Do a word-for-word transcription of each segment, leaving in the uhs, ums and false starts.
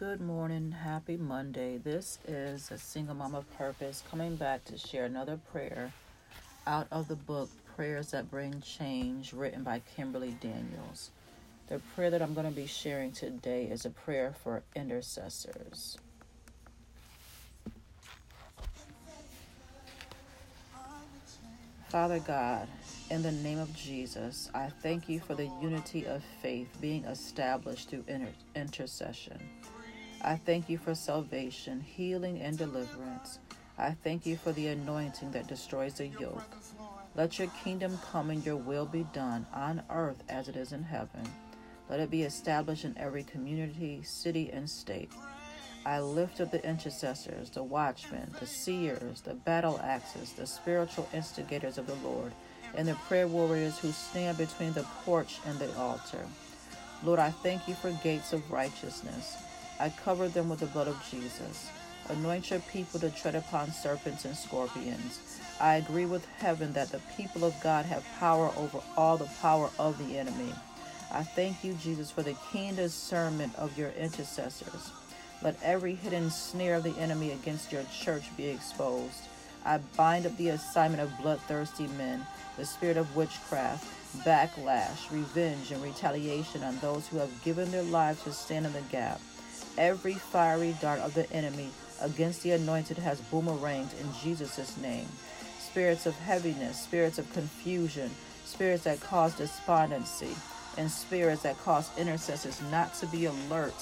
Good morning, happy Monday. This is a single mom of purpose coming back to share another prayer out of the book Prayers That Bring Change, written by Kimberly Daniels. The prayer that I'm going to be sharing today is a prayer for intercessors. Father God, in the name of Jesus, I thank you for the unity of faith being established through inter- intercession. I thank you for salvation, healing, and deliverance. I thank you for the anointing that destroys the yoke. Let your kingdom come and your will be done on earth as it is in heaven. Let it be established in every community, city, and state. I lift up the intercessors, the watchmen, the seers, the battle axes, the spiritual instigators of the Lord, and the prayer warriors who stand between the porch and the altar. Lord, I thank you for gates of righteousness. I cover them with the blood of Jesus. Anoint your people to tread upon serpents and scorpions. I agree with heaven that the people of God have power over all the power of the enemy. I thank you, Jesus, for the keen discernment of your intercessors. Let every hidden snare of the enemy against your church be exposed. I bind up the assignment of bloodthirsty men, the spirit of witchcraft, backlash, revenge, and retaliation on those who have given their lives to stand in the gap. Every fiery dart of the enemy against the anointed has boomeranged in Jesus' name. Spirits of heaviness, spirits of confusion, spirits that cause despondency, and spirits that cause intercessors not to be alert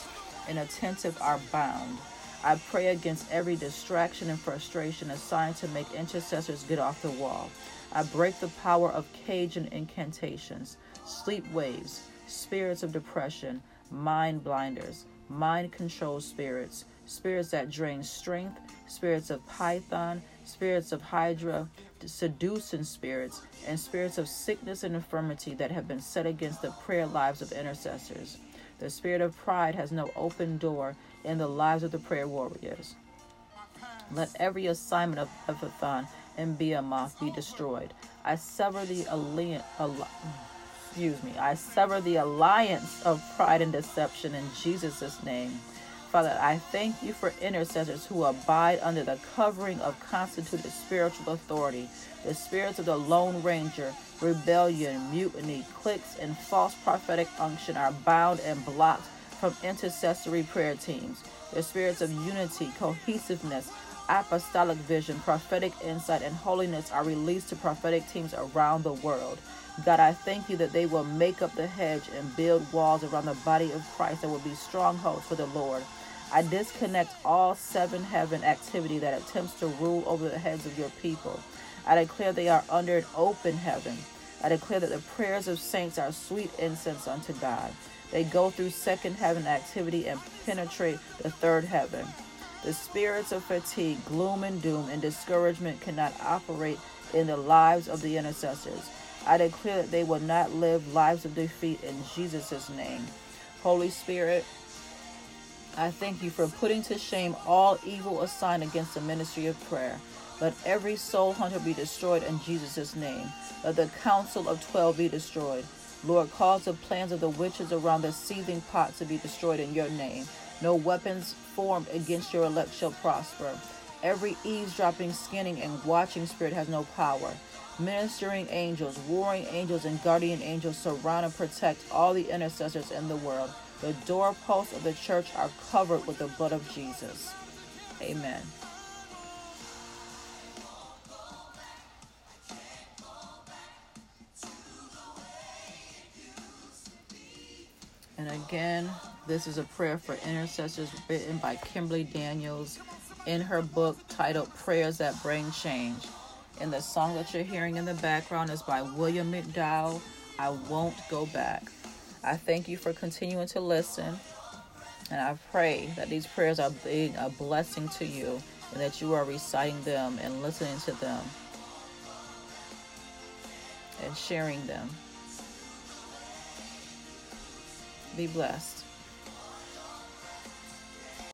and attentive are bound. I pray against every distraction and frustration assigned to make intercessors get off the wall. I break the power of cage and incantations, sleep waves, spirits of depression, mind blinders, mind control spirits, spirits that drain strength, spirits of python, spirits of hydra, seducing spirits, and spirits of sickness and infirmity that have been set against the prayer lives of intercessors. The spirit of pride has no open door in the lives of the prayer warriors. Let every assignment of Ephathon and Beamoth be destroyed. I sever the alliance, al- excuse me, I sever the alliance of pride and deception in Jesus' name. Father, I thank you for intercessors who abide under the covering of constituted spiritual authority, the spirits of the Lone Ranger. Rebellion, mutiny, cliques, and false prophetic unction are bound and blocked from intercessory prayer teams. The spirits of unity, cohesiveness, apostolic vision, prophetic insight, and holiness are released to prophetic teams around the world. God, I thank you that they will make up the hedge and build walls around the body of Christ that will be strongholds for the Lord. I disconnect all seven heaven activity that attempts to rule over the heads of your people. I declare they are under an open heaven. I declare that the prayers of saints are sweet incense unto God. They go through second heaven activity and penetrate the third heaven. The spirits of fatigue, gloom and doom, and discouragement cannot operate in the lives of the intercessors. I declare that they will not live lives of defeat in Jesus' name. Holy Spirit, I thank you for putting to shame all evil assigned against the ministry of prayer. Let every soul hunter be destroyed in Jesus' name. Let the council of twelve be destroyed. Lord, cause the plans of the witches around the seething pot to be destroyed in your name. No weapons formed against your elect shall prosper. Every eavesdropping, scanning, and watching spirit has no power. Ministering angels, warring angels, and guardian angels surround and protect all the intercessors in the world. The doorposts of the church are covered with the blood of Jesus. Amen. And again, this is a prayer for intercessors written by Kimberly Daniels in her book titled Prayers That Bring Change. And the song that you're hearing in the background is by William McDowell, I Won't Go Back. I thank you for continuing to listen. And I pray that these prayers are being a blessing to you and that you are reciting them and listening to them and sharing them. Be blessed.